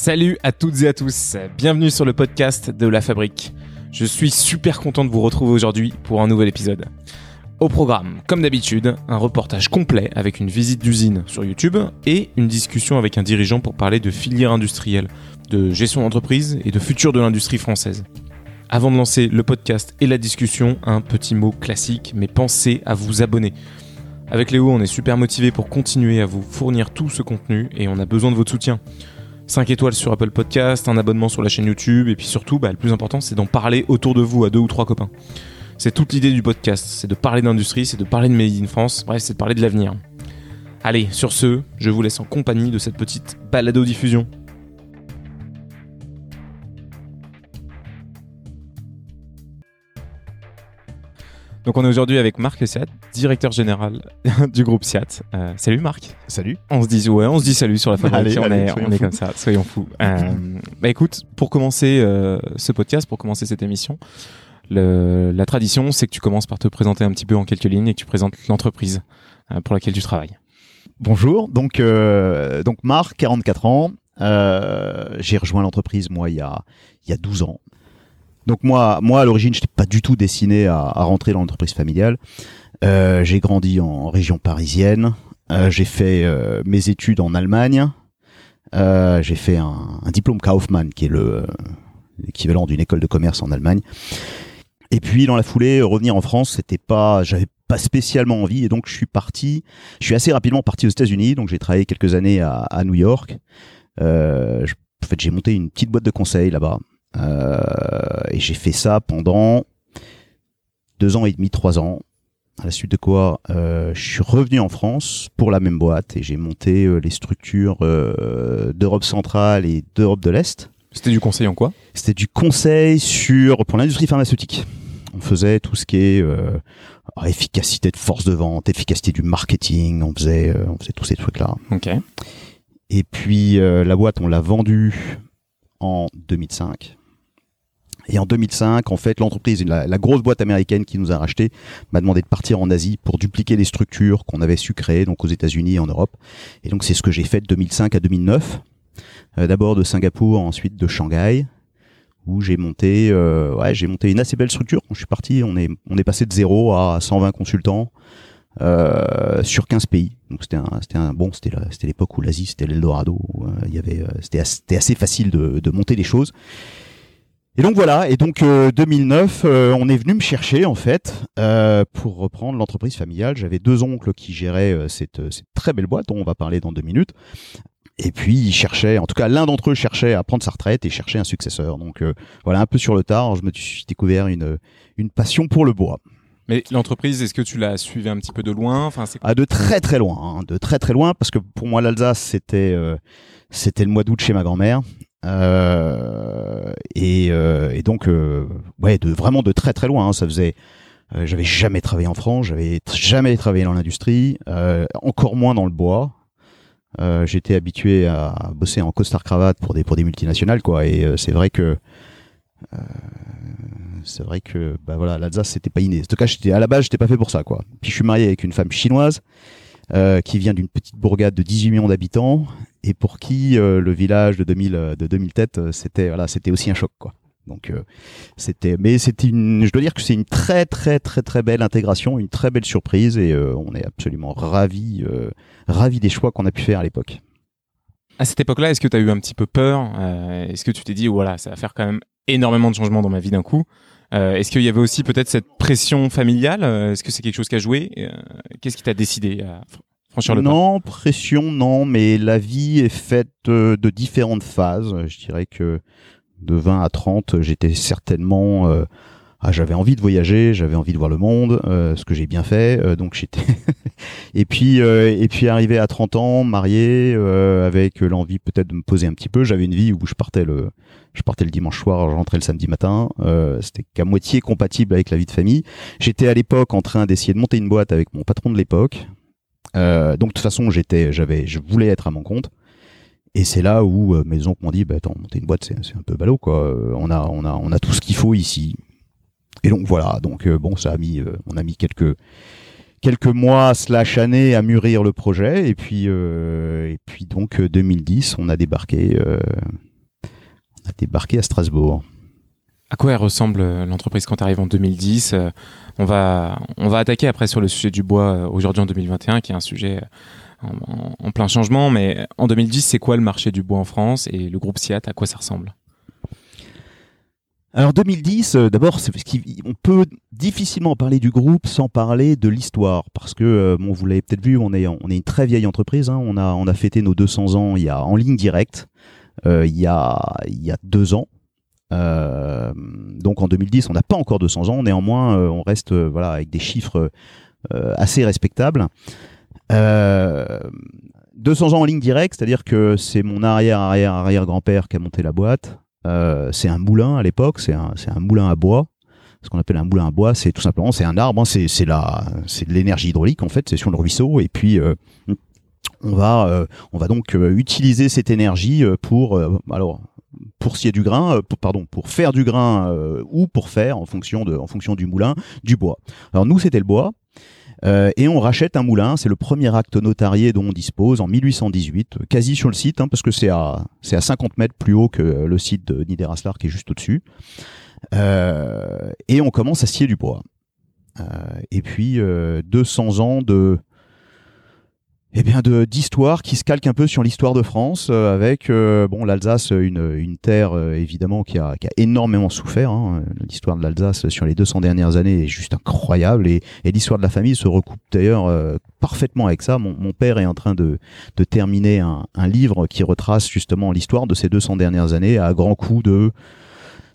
Salut à toutes et à tous, bienvenue sur le podcast de La Fabrique. Je suis super content de vous retrouver aujourd'hui pour un nouvel épisode. Au programme, comme d'habitude, un reportage complet avec une visite d'usine sur YouTube et une discussion avec un dirigeant pour parler de filière industrielle, de gestion d'entreprise et de futur de l'industrie française. Avant de lancer le podcast et la discussion, un petit mot classique, mais pensez à vous abonner. Avec Léo, on est super motivés pour continuer à vous fournir tout ce contenu et on a besoin de votre soutien. 5 étoiles sur Apple Podcast, un abonnement sur la chaîne YouTube et puis surtout, le plus important, c'est d'en parler autour de vous à 2 ou 3 copains. C'est toute l'idée du podcast, c'est de parler d'industrie, c'est de parler de Made in France, bref, c'est de parler de l'avenir. Allez, sur ce, je vous laisse en compagnie de cette petite balado-diffusion. Donc on est aujourd'hui avec Marc Siat, directeur général du groupe SIAT. Salut Marc. Salut. On se dit salut sur La Fabrique. Allez, on est comme ça, soyons fous. Écoute, pour commencer ce podcast, pour commencer cette émission, La tradition, c'est que tu commences par te présenter un petit peu en quelques lignes et que tu présentes l'entreprise pour laquelle tu travailles. Bonjour, donc Marc, 44 ans. J'ai rejoint l'entreprise, moi, il y a 12 ans. Donc moi à l'origine, je n'étais pas du tout destiné à rentrer dans l'entreprise familiale. J'ai grandi en région parisienne. J'ai fait mes études en Allemagne. J'ai fait un diplôme Kaufmann, qui est l'équivalent d'une école de commerce en Allemagne. Et puis, dans la foulée, revenir en France, j'avais pas spécialement envie, et donc je suis assez rapidement parti aux États-Unis, donc j'ai travaillé quelques années à New York. En fait, j'ai monté une petite boîte de conseil là-bas, et j'ai fait ça pendant 2 ans et demi, 3 ans, à la suite de quoi je suis revenu en France pour la même boîte, et j'ai monté les structures d'Europe centrale et d'Europe de l'Est. C'était du conseil en quoi ? C'était du conseil pour l'industrie pharmaceutique. On faisait tout ce qui est efficacité de force de vente, efficacité du marketing, on faisait tous ces trucs-là. Ok. Et puis la boîte, on l'a vendue en 2005. Et en 2005, en fait, l'entreprise, la grosse boîte américaine qui nous a racheté, m'a demandé de partir en Asie pour dupliquer les structures qu'on avait su créer, donc aux États-Unis et en Europe. Et donc c'est ce que j'ai fait de 2005 à 2009. D'abord de Singapour, ensuite de Shanghai, où j'ai monté une assez belle structure. Quand je suis parti, on est passé de 0 à 120 consultants sur 15 pays. Donc c'était l'époque où l'Asie c'était l'Eldorado. C'était assez facile de monter les choses. Et donc voilà. Et donc 2009, on est venu me chercher en fait pour reprendre l'entreprise familiale. J'avais 2 oncles qui géraient cette très belle boîte dont on va parler dans 2 minutes. Et puis, l'un d'entre eux cherchait à prendre sa retraite et cherchait un successeur. Donc, un peu sur le tard, je me suis découvert une passion pour le bois. Mais l'entreprise, est-ce que tu la suivais un petit peu de loin ? Enfin, de très très loin, hein, parce que pour moi, l'Alsace, c'était le mois d'août chez ma grand-mère. Vraiment de très très loin, hein, ça faisait... j'avais jamais travaillé en France, j'avais jamais travaillé dans l'industrie, encore moins dans le bois. J'étais habitué à bosser en costard-cravate pour des multinationales, quoi. Et c'est vrai que l'Alsace c'était pas inné. En tout cas, à la base, j'étais pas fait pour ça, quoi. Puis je suis marié avec une femme chinoise qui vient d'une petite bourgade de 18 millions d'habitants et pour qui le village de 2000 têtes, c'était aussi un choc, quoi. Donc je dois dire que c'est une très très très très belle intégration, une très belle surprise et on est absolument ravis des choix qu'on a pu faire à l'époque. À cette époque-là, est-ce que tu as eu un petit peu peur ? Est-ce que tu t'es dit ça va faire quand même énormément de changements dans ma vie d'un coup ? Est-ce qu'il y avait aussi peut-être cette pression familiale ? Est-ce que c'est quelque chose qui a joué ? Qu'est-ce qui t'a décidé à franchir le pas ? Non, pression non, mais la vie est faite de différentes phases, je dirais que de 20 à 30, j'étais certainement... j'avais envie de voyager, j'avais envie de voir le monde, ce que j'ai bien fait. Donc j'étais... et puis arrivé à 30 ans, marié, avec l'envie peut-être de me poser un petit peu. J'avais une vie où je partais le dimanche soir, je rentrais le samedi matin. C'était qu'à moitié compatible avec la vie de famille. J'étais à l'époque en train d'essayer de monter une boîte avec mon patron de l'époque. Donc de toute façon, je voulais être à mon compte. Et c'est là où mes oncles m'ont dit attends, monter une boîte c'est un peu ballot quoi. On a tout ce qu'il faut ici. Et donc voilà, on a mis quelques mois / années à mûrir le projet et puis donc 2010, on a débarqué a débarqué à Strasbourg. À quoi elle ressemble l'entreprise quand tu arrives en 2010 ? On va attaquer après sur le sujet du bois aujourd'hui en 2021, qui est un sujet en plein changement. Mais en 2010, c'est quoi le marché du bois en France et le groupe SIAT, à quoi ça ressemble ? Alors 2010, d'abord, on peut difficilement parler du groupe sans parler de l'histoire, parce que, bon, vous l'avez peut-être vu, on est une très vieille entreprise, hein, on a fêté nos 200 ans en ligne directe, il y a 2 ans. Donc en 2010, on n'a pas encore 200 ans, néanmoins, on reste avec des chiffres assez respectables. 200 ans en ligne directe, c'est-à-dire que c'est mon arrière-arrière-arrière-grand-père qui a monté la boîte. C'est un moulin à l'époque, c'est un moulin à bois. Ce qu'on appelle un moulin à bois, c'est tout simplement c'est un arbre, hein, c'est de l'énergie hydraulique en fait, c'est sur le ruisseau, et puis on va donc utiliser cette énergie pour scier du grain, pour faire du grain ou pour faire en fonction du moulin du bois. Alors nous c'était le bois. Et on rachète un moulin, c'est le premier acte notarié dont on dispose en 1818, quasi sur le site, hein, parce que c'est à 50 mètres plus haut que le site de Niederhaslar qui est juste au-dessus. Et on commence à scier du bois. Et puis 200 ans d'histoire qui se calque un peu sur l'histoire de France, avec l'Alsace, une terre évidemment qui a énormément souffert, hein. L'histoire de l'Alsace sur les 200 dernières années est juste incroyable, et l'histoire de la famille se recoupe d'ailleurs parfaitement avec ça. Mon père est en train de terminer un livre qui retrace justement l'histoire de ces 200 dernières années à grands coups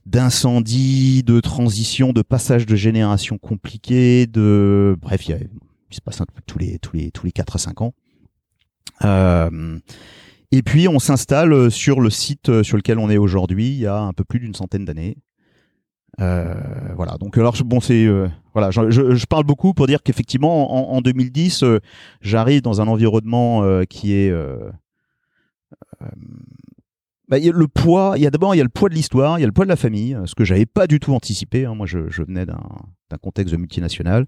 d'incendies, de transitions, de passages de générations compliquées, bref, il se passe un peu tous les 4 à 5 ans. Et puis on s'installe sur le site sur lequel on est aujourd'hui il y a un peu plus d'une centaine d'années. Donc alors bon, c'est je parle beaucoup pour dire qu'effectivement en 2010 j'arrive dans un environnement qui est il y a le poids de l'histoire, il y a le poids de la famille, ce que j'avais pas du tout anticipé, hein. Moi je venais d'un contexte multinational.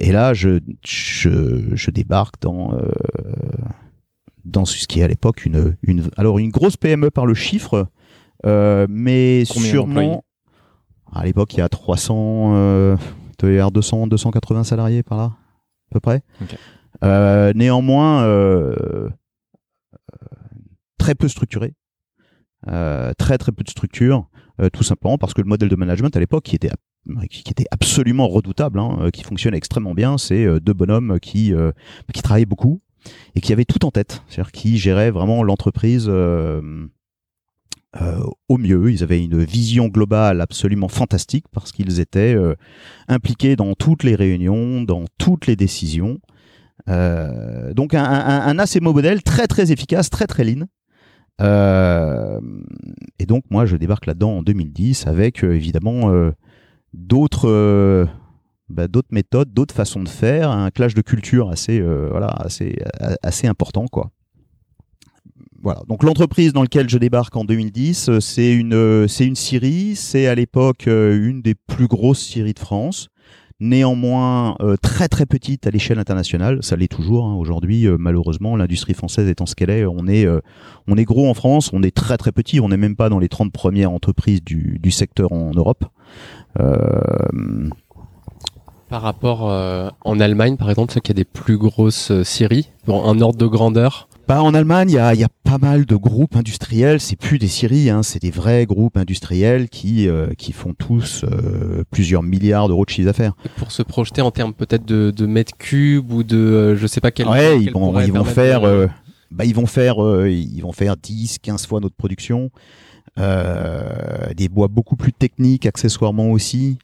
Et là, je débarque dans ce qui est à l'époque une grosse PME par le chiffre, mais combien sûrement à l'époque il y a 300, 200, 280 salariés par là, à peu près. Okay. Néanmoins, très peu structuré, très très peu de structure, tout simplement parce que le modèle de management à l'époque qui était absolument redoutable, hein, qui fonctionne extrêmement bien, c'est deux bonhommes qui travaillaient beaucoup et qui avaient tout en tête, c'est-à-dire qui géraient vraiment l'entreprise au mieux. Ils avaient une vision globale absolument fantastique parce qu'ils étaient impliqués dans toutes les réunions, dans toutes les décisions. Donc un assez beau modèle, très très efficace, très très lean. Et donc moi je débarque là-dedans en 2010 avec évidemment d'autres méthodes, d'autres façons de faire, un clash de culture assez important, quoi. Voilà. Donc l'entreprise dans laquelle je débarque en 2010, c'est une scierie, c'est à l'époque une des plus grosses scieries de France. Néanmoins très très petite à l'échelle internationale, ça l'est toujours, hein. Aujourd'hui malheureusement l'industrie française étant ce qu'elle est, on est gros en France, on est très très petit, on n'est même pas dans les 30 premières entreprises du secteur en Europe. Par rapport en Allemagne par exemple, c'est qu'il y a des plus grosses scieries, bon, un ordre de grandeur. En Allemagne, il y a pas mal de groupes industriels. C'est plus des scieries, hein, c'est des vrais groupes industriels qui font tous plusieurs milliards d'euros de chiffre d'affaires. Et pour se projeter en termes peut-être de mètres cubes ou de je sais pas quel. Ouais, ils vont faire 10, 15 fois notre production. Des bois beaucoup plus techniques, accessoirement aussi.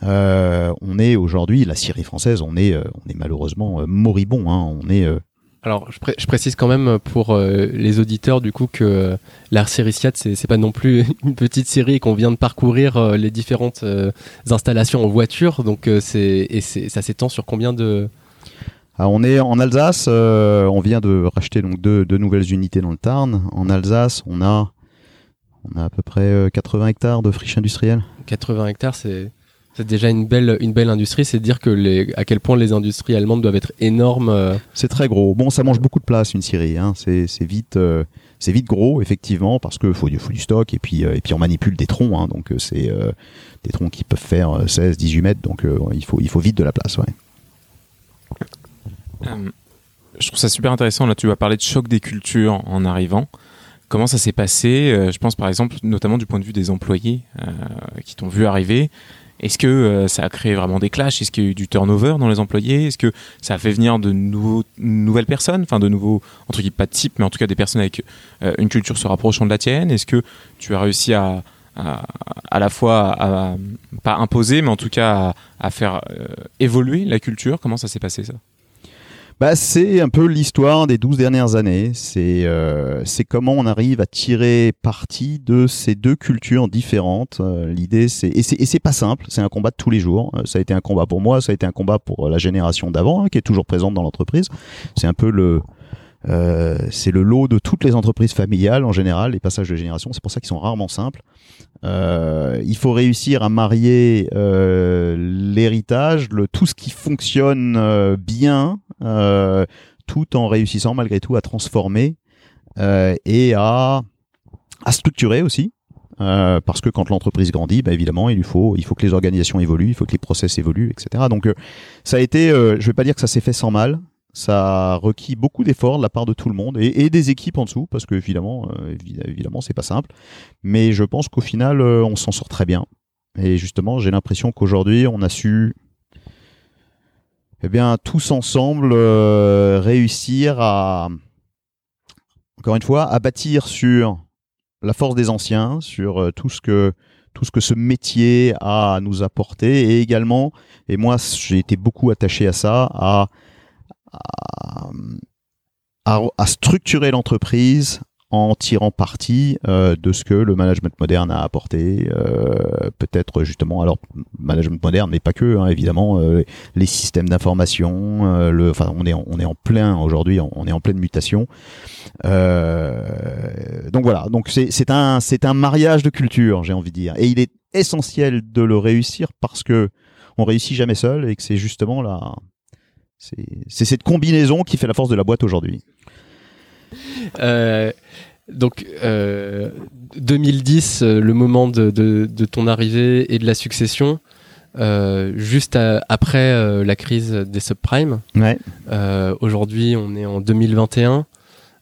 On est aujourd'hui la scierie française. On est malheureusement moribond. Hein, on est. Alors, je précise quand même pour les auditeurs du coup que la série SIAT, c'est pas non plus une petite série qu'on vient de parcourir les différentes installations en voiture. Donc, ça s'étend sur combien de... Alors, on est en Alsace. On vient de racheter donc deux nouvelles unités dans le Tarn. En Alsace, on a à peu près 80 hectares de friche industrielle. 80 hectares, c'est déjà une belle industrie, c'est de dire que à quel point les industries allemandes doivent être énormes. C'est très gros. Bon, ça mange beaucoup de place, une scierie, hein. C'est vite C'est vite gros, effectivement, parce que faut du stock, et puis on manipule des troncs, hein, donc c'est des troncs qui peuvent faire 16-18 mètres, donc il faut vite de la place. Ouais. Je trouve ça super intéressant. Là, tu vas parler de choc des cultures en arrivant. Comment ça s'est passé ? Je pense par exemple, notamment du point de vue des employés qui t'ont vu arriver. Est-ce que ça a créé vraiment des clashs ? Est-ce qu'il y a eu du turnover dans les employés ? Est-ce que ça a fait venir de nouvelles personnes ? Enfin, de nouveaux, entre guillemets, pas de type, mais en tout cas des personnes avec une culture se rapprochant de la tienne. Est-ce que tu as réussi à la fois, à pas imposer, mais en tout cas à faire évoluer la culture ? Comment ça s'est passé, ça ? Bah, c'est un peu l'histoire des 12 dernières années. C'est comment on arrive à tirer parti de ces deux cultures différentes. L'idée, c'est pas simple. C'est un combat de tous les jours. Ça a été un combat pour moi. Ça a été un combat pour la génération d'avant, hein, qui est toujours présente dans l'entreprise. C'est un peu c'est le lot de toutes les entreprises familiales en général. Les passages de génération, c'est pour ça qu'ils sont rarement simples. Il faut réussir à marier l'héritage, tout ce qui fonctionne bien, tout en réussissant malgré tout à transformer et à structurer aussi. Parce que quand l'entreprise grandit, bah évidemment, il faut que les organisations évoluent, il faut que les process évoluent, etc. Donc ça a été, je vais pas dire que ça s'est fait sans mal. Ça requit beaucoup d'efforts de la part de tout le monde et des équipes en dessous, parce que évidemment, c'est pas simple. Mais je pense qu'au final, on s'en sort très bien. Et justement, j'ai l'impression qu'aujourd'hui, on a su, eh bien, tous ensemble, réussir à, encore une fois, à bâtir sur la force des anciens, sur tout ce que ce métier a à nous apporter, et également, et moi, j'ai été beaucoup attaché à ça, à structurer l'entreprise en tirant parti de ce que le management moderne a apporté, peut-être justement, alors management moderne mais pas que, hein, évidemment, les systèmes d'information, on est en plein aujourd'hui, on est en pleine mutation, donc voilà, donc c'est un mariage de culture, j'ai envie de dire, et il est essentiel de le réussir parce que on réussit jamais seul et que c'est justement là. C'est cette combinaison qui fait la force de la boîte aujourd'hui. Donc 2010, le moment de ton arrivée et de la succession, juste après la crise des subprimes. Ouais. Aujourd'hui, on est en 2021,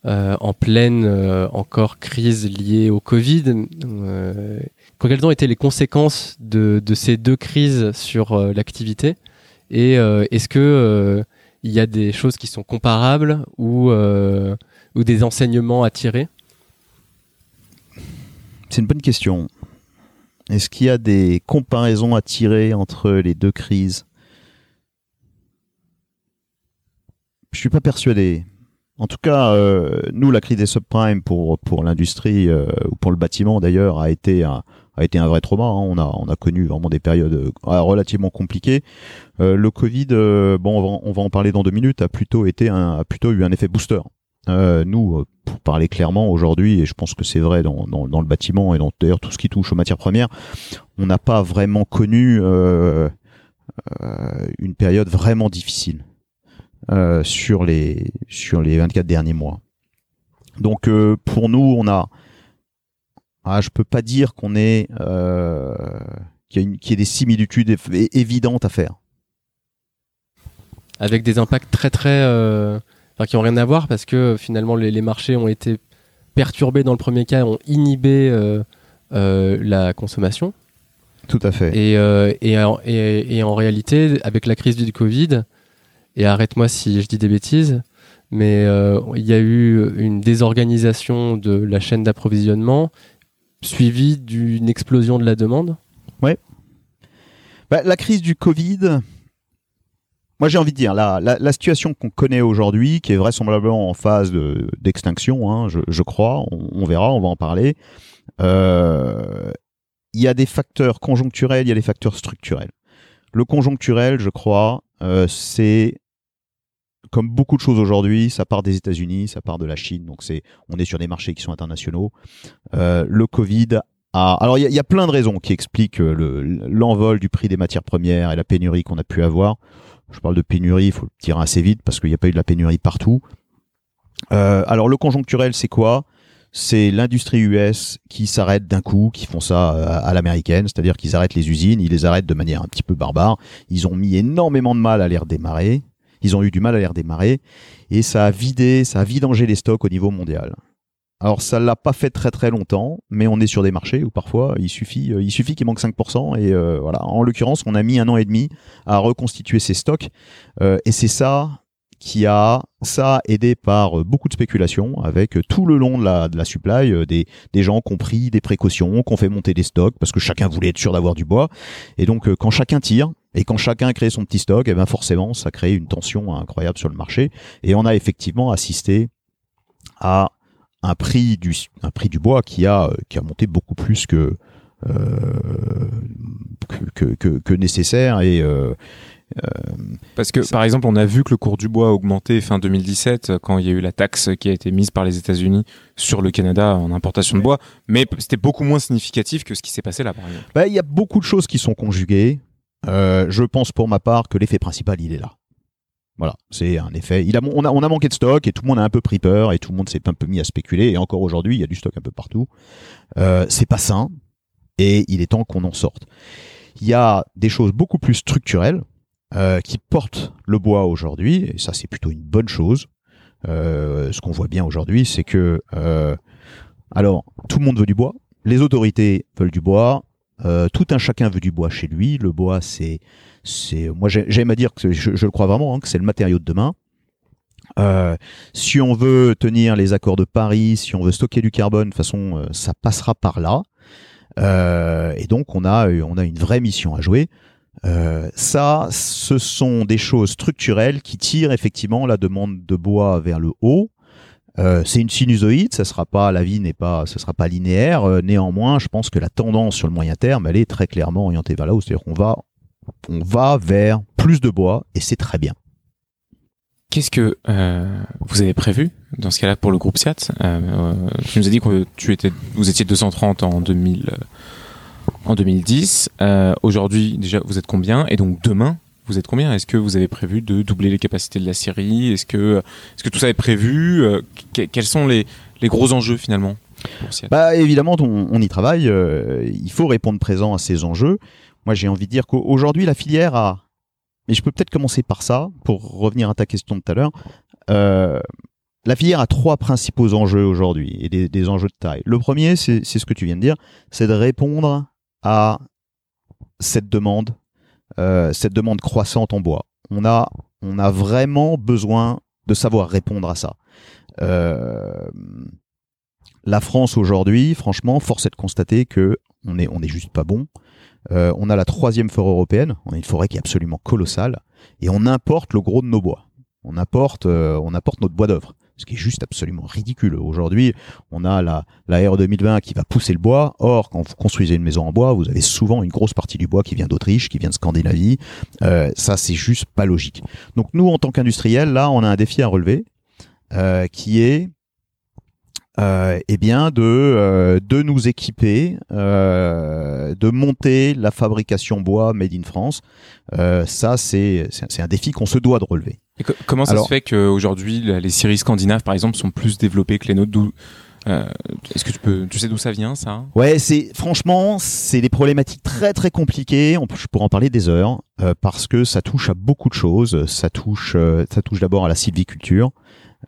en pleine encore crise liée au Covid. Quelles ont été les conséquences de ces deux crises sur l'activité ? Et est-ce que il y a des choses qui sont comparables ou des enseignements à tirer ? C'est une bonne question. Est-ce qu'il y a des comparaisons à tirer entre les deux crises ? Je suis pas persuadé. En tout cas, nous, la crise des subprimes pour l'industrie ou pour le bâtiment d'ailleurs a été un vrai trauma, hein. On a connu vraiment des périodes relativement compliquées. Le Covid, bon, on va en parler dans 2 minutes, a plutôt eu un effet booster. Nous, pour parler clairement aujourd'hui, et je pense que c'est vrai dans le bâtiment et dans d'ailleurs tout ce qui touche aux matières premières, on n'a pas vraiment connu une période vraiment difficile sur les 24 derniers mois. Donc pour nous, on a je peux pas dire qu'il y ait des similitudes évidentes à faire. Avec des impacts très qui n'ont rien à voir, parce que finalement les marchés ont été perturbés dans le premier cas, ont inhibé la consommation. Tout à fait. Et en réalité, avec la crise du Covid, et arrête-moi si je dis des bêtises, mais il y a eu une désorganisation de la chaîne d'approvisionnement, suivi d'une explosion de la demande ? Ouais. Bah, la crise du Covid, moi j'ai envie de dire, la situation qu'on connaît aujourd'hui, qui est vraisemblablement en phase d'extinction, hein, je crois, on verra, on va en parler, il y a des facteurs conjoncturels, il y a des facteurs structurels. Le conjoncturel, je crois, c'est... Comme beaucoup de choses aujourd'hui, ça part des États-Unis, ça part de la Chine, donc on est sur des marchés qui sont internationaux. Le Covid a... Alors, il y a plein de raisons qui expliquent l'envol du prix des matières premières et la pénurie qu'on a pu avoir. Je parle de pénurie, il faut le tirer assez vite parce qu'il n'y a pas eu de la pénurie partout. Alors, le conjoncturel, c'est quoi ? c'est l'industrie US qui s'arrête d'un coup, qui font ça à l'américaine, c'est-à-dire qu'ils arrêtent les usines, ils les arrêtent de manière un petit peu barbare. Ils ont mis énormément de mal à les redémarrer. Ils ont eu du mal à les redémarrer et ça a vidangé les stocks au niveau mondial. Alors ça l'a pas fait très très longtemps, mais on est sur des marchés où parfois il suffit qu'il manque 5% et voilà. En l'occurrence, on a mis 1 an et demi à reconstituer ces stocks et c'est ça qui a aidé par beaucoup de spéculation avec tout le long de la supply des gens qui ont pris des précautions, qui ont fait monter des stocks parce que chacun voulait être sûr d'avoir du bois et donc quand chacun tire et quand chacun crée son petit stock, eh ben forcément ça crée une tension incroyable sur le marché et on a effectivement assisté à un prix du bois qui a monté beaucoup plus que nécessaire et parce que par exemple on a vu que le cours du bois a augmenté fin 2017 quand il y a eu la taxe qui a été mise par les États-Unis sur le Canada en importation de bois, mais c'était beaucoup moins significatif que ce qui s'est passé là par exemple. Bah, il y a beaucoup de choses qui sont conjuguées. Je pense pour ma part que l'effet principal il est là. Voilà, c'est un effet. On a manqué de stock et tout le monde a un peu pris peur et tout le monde s'est un peu mis à spéculer. Et encore aujourd'hui, il y a du stock un peu partout. C'est pas sain et il est temps qu'on en sorte. Il y a des choses beaucoup plus structurelles qui portent le bois aujourd'hui et ça, c'est plutôt une bonne chose. Ce qu'on voit bien aujourd'hui, c'est que alors tout le monde veut du bois, les autorités veulent du bois. Tout un chacun veut du bois chez lui. Le bois, c'est moi j'aime à dire que je le crois vraiment que c'est le matériau de demain. Si on veut tenir les accords de Paris, si on veut stocker du carbone, de toute façon, ça passera par là. Et donc on a une vraie mission à jouer. Ça, ce sont des choses structurelles qui tirent effectivement la demande de bois vers le haut. C'est une sinusoïde, ça sera pas linéaire. Néanmoins, je pense que la tendance sur le moyen terme, elle est très clairement orientée vers là haut. C'est-à-dire qu'on va vers plus de bois et c'est très bien. Qu'est-ce que vous avez prévu dans ce cas-là pour le groupe SIAT? Tu nous as dit que vous étiez 230 en 2010. Aujourd'hui, déjà, vous êtes combien? Et donc demain, vous êtes combien? Est-ce que vous avez prévu de doubler les capacités de la série? Est-ce que tout ça est prévu? Quels sont les gros enjeux finalement? Bah évidemment, on y travaille. Il faut répondre présent à ces enjeux. Moi, j'ai envie de dire qu'aujourd'hui, la filière a... Mais je peux peut-être commencer par ça pour revenir à ta question de tout à l'heure. La filière a 3 principaux enjeux aujourd'hui et des enjeux de taille. Le premier, c'est ce que tu viens de dire, c'est de répondre à cette demande croissante en bois. On a vraiment besoin de savoir répondre à ça. La France aujourd'hui, franchement, force est de constater que on est juste pas bon. On a la 3e forêt européenne, on a une forêt qui est absolument colossale, et on importe le gros de nos bois. On importe notre bois d'œuvre, ce qui est juste absolument ridicule. Aujourd'hui, on a la RE 2020 qui va pousser le bois. Or, quand vous construisez une maison en bois, vous avez souvent une grosse partie du bois qui vient d'Autriche, qui vient de Scandinavie. Ça, c'est juste pas logique. Donc nous, en tant qu'industriels, là, on a un défi à relever qui est de nous équiper, de monter la fabrication bois Made in France. Ça, c'est un défi qu'on se doit de relever. Et comment ça se fait qu'aujourd'hui, les scieries scandinaves, par exemple, sont plus développées que les nôtres? Est-ce que tu sais d'où ça vient, ça? Ouais, franchement, c'est des problématiques très très compliquées. Je pourrais en parler des heures parce que ça touche à beaucoup de choses. Ça touche d'abord à la sylviculture.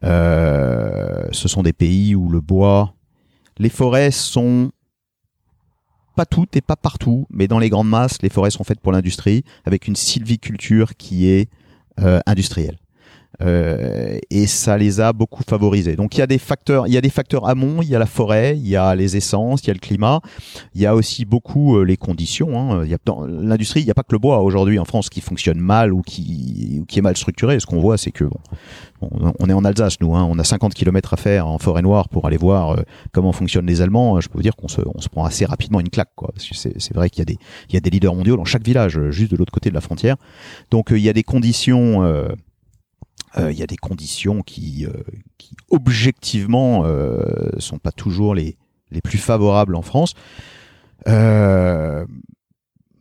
Ce sont des pays où les forêts sont pas toutes et pas partout, mais dans les grandes masses, les forêts sont faites pour l'industrie avec une sylviculture qui est industrielle. Et ça les a beaucoup favorisés. Donc il y a des facteurs amont, il y a la forêt, il y a les essences, il y a le climat, il y a aussi beaucoup les conditions. Dans l'industrie, il n'y a pas que le bois aujourd'hui en France qui fonctionne mal ou qui est mal structuré. Ce qu'on voit, c'est que on est en Alsace, nous, on a 50 km à faire en Forêt Noire pour aller voir comment fonctionnent les Allemands. Je peux vous dire qu'on se prend assez rapidement une claque, quoi. Parce que c'est vrai qu'il y a des leaders mondiaux dans chaque village, juste de l'autre côté de la frontière. Donc il y a des conditions. Il y a des conditions qui objectivement sont pas toujours les plus favorables en France.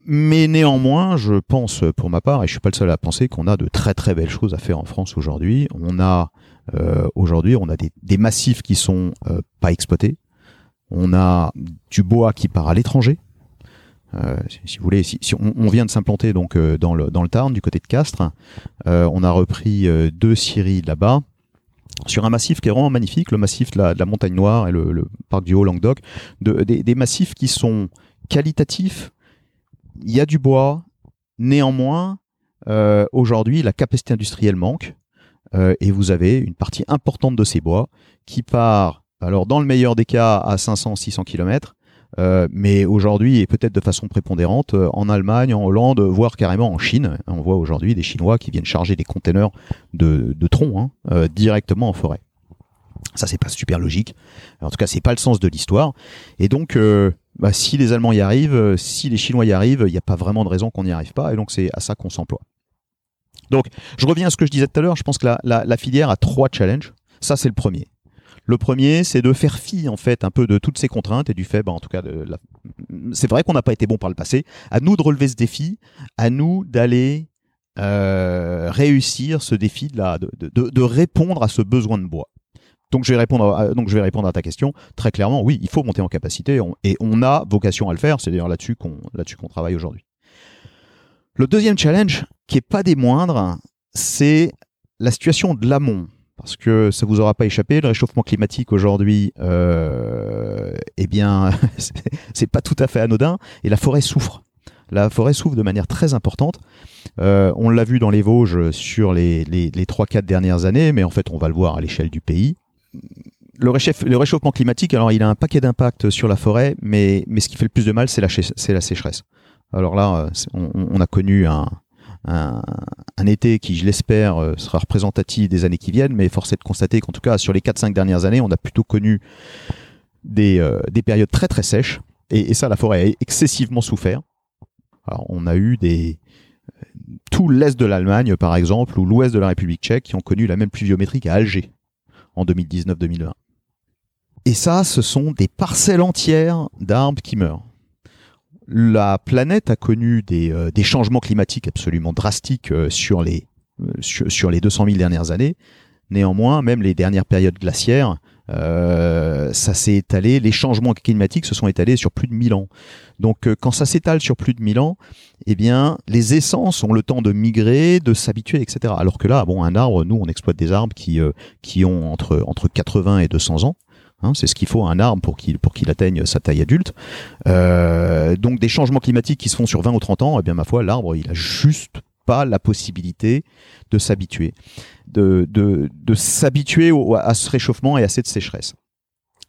Mais néanmoins, je pense pour ma part, et je suis pas le seul à penser, qu'on a de très très belles choses à faire en France aujourd'hui. On a des massifs qui sont pas exploités. On a du bois qui part à l'étranger. Si vous voulez, si on vient de s'implanter donc dans le Tarn, du côté de Castres, on a repris 2 scieries là-bas sur un massif qui est vraiment magnifique, le massif de la Montagne Noire et le parc du Haut Languedoc, des massifs qui sont qualitatifs. Il y a du bois, néanmoins, aujourd'hui, la capacité industrielle manque et vous avez une partie importante de ces bois qui part, alors dans le meilleur des cas, à 500-600 km, mais aujourd'hui, et peut-être de façon prépondérante, en Allemagne, en Hollande, voire carrément en Chine. On voit aujourd'hui des Chinois qui viennent charger des containers de troncs directement en forêt. Ça, c'est pas super logique. En tout cas, c'est pas le sens de l'histoire. Et donc... si les Allemands y arrivent, si les Chinois y arrivent, il n'y a pas vraiment de raison qu'on n'y arrive pas. Et donc, c'est à ça qu'on s'emploie. Donc, je reviens à ce que je disais tout à l'heure. Je pense que la filière a 3 challenges. Ça, c'est le premier. Le premier, c'est de faire fi, en fait, un peu de toutes ces contraintes et du fait, c'est vrai qu'on n'a pas été bon par le passé. À nous de relever ce défi, à nous d'aller réussir ce défi de répondre à ce besoin de bois. Donc je vais répondre à ta question très clairement. Oui, il faut monter en capacité et on a vocation à le faire. C'est d'ailleurs là-dessus qu'on travaille aujourd'hui. Le deuxième challenge, qui est pas des moindres, c'est la situation de l'amont, parce que ça vous aura pas échappé, le réchauffement climatique aujourd'hui, c'est pas tout à fait anodin et la forêt souffre. La forêt souffre de manière très importante. On l'a vu dans les Vosges sur les 3-4 dernières années, mais en fait on va le voir à l'échelle du pays. Le réchauffement climatique, alors il a un paquet d'impacts sur la forêt, mais ce qui fait le plus de mal, c'est la sécheresse. Alors là, on a connu un été qui, je l'espère, sera représentatif des années qui viennent, mais force est de constater qu'en tout cas, sur les 4-5 dernières années, on a plutôt connu des périodes très très sèches, et ça, la forêt a excessivement souffert. Alors on a eu tout l'est de l'Allemagne, par exemple, ou l'ouest de la République tchèque, qui ont connu la même pluviométrie qu'à Alger. En 2019-2020. Et ça, ce sont des parcelles entières d'arbres qui meurent. La planète a connu des changements climatiques absolument drastiques sur les 200 000 dernières années. Néanmoins, même les dernières périodes glaciaires, ça s'est étalé. Les changements climatiques se sont étalés sur plus de 1000 ans. Donc, quand ça s'étale sur plus de 1000 ans, les essences ont le temps de migrer, de s'habituer, etc. Alors que là, un arbre, nous, on exploite des arbres qui ont entre 80 et 200 ans. Hein, c'est ce qu'il faut à un arbre pour qu'il atteigne sa taille adulte. Donc, des changements climatiques qui se font sur 20 ou 30 ans, ma foi, l'arbre, il a juste pas la possibilité de s'habituer, de s'habituer à ce réchauffement et à cette sécheresse.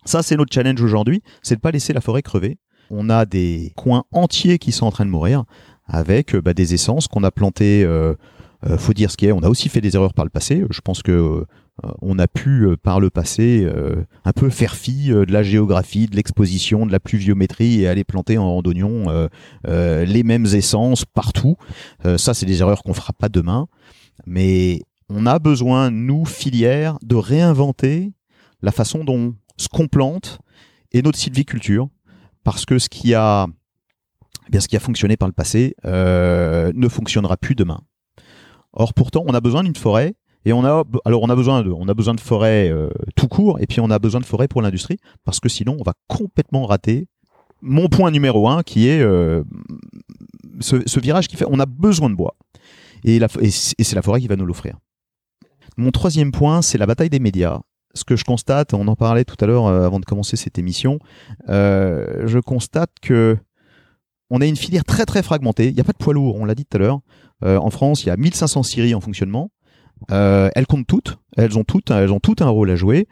Ça, c'est notre challenge aujourd'hui, c'est de pas laisser la forêt crever. On a des coins entiers qui sont en train de mourir avec des essences qu'on a plantées. Faut dire ce qu'il y a. On a aussi fait des erreurs par le passé. Je pense que on a pu par le passé un peu faire fi de la géographie, de l'exposition, de la pluviométrie et aller planter en randonnion les mêmes essences partout. Ça, c'est des erreurs qu'on fera pas demain. Mais on a besoin, nous, filières, de réinventer la façon dont ce qu'on plante et notre sylviculture, parce que ce qui a fonctionné par le passé ne fonctionnera plus demain. Or pourtant, on a besoin d'une forêt et on a besoin de forêt tout court et puis on a besoin de forêt pour l'industrie parce que sinon on va complètement rater mon point numéro 1 qui est ce virage qui fait on a besoin de bois et c'est la forêt qui va nous l'offrir. Mon troisième point, c'est la bataille des médias. Ce que je constate, on en parlait tout à l'heure avant de commencer cette émission, je constate que on a une filière très très fragmentée. Il n'y a pas de poids lourd, on l'a dit tout à l'heure. En France, il y a 1500 scieries en fonctionnement. Elles comptent toutes, elles ont toutes un rôle à jouer,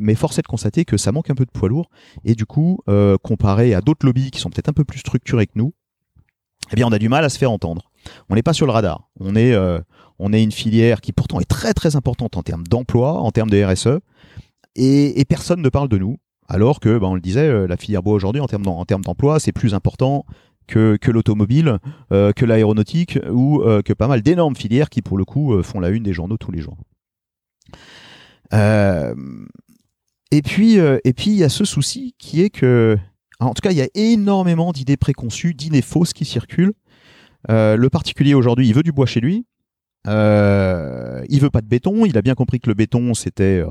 mais force est de constater que ça manque un peu de poids lourd. Et du coup, comparé à d'autres lobbies qui sont peut-être un peu plus structurés que nous, on a du mal à se faire entendre. On n'est pas sur le radar. On est une filière qui pourtant est très très importante en termes d'emploi, en termes de RSE, et personne ne parle de nous. Alors que, on le disait, la filière bois aujourd'hui, en termes d'emploi, c'est plus important que l'automobile, que l'aéronautique ou que pas mal d'énormes filières qui, pour le coup, font la une des journaux tous les jours. Et puis, il y a ce souci qui est que, en tout cas, il y a énormément d'idées préconçues, d'idées fausses qui circulent Le particulier aujourd'hui, il veut du bois chez lui. Il veut pas de béton. Il a bien compris que le béton, c'était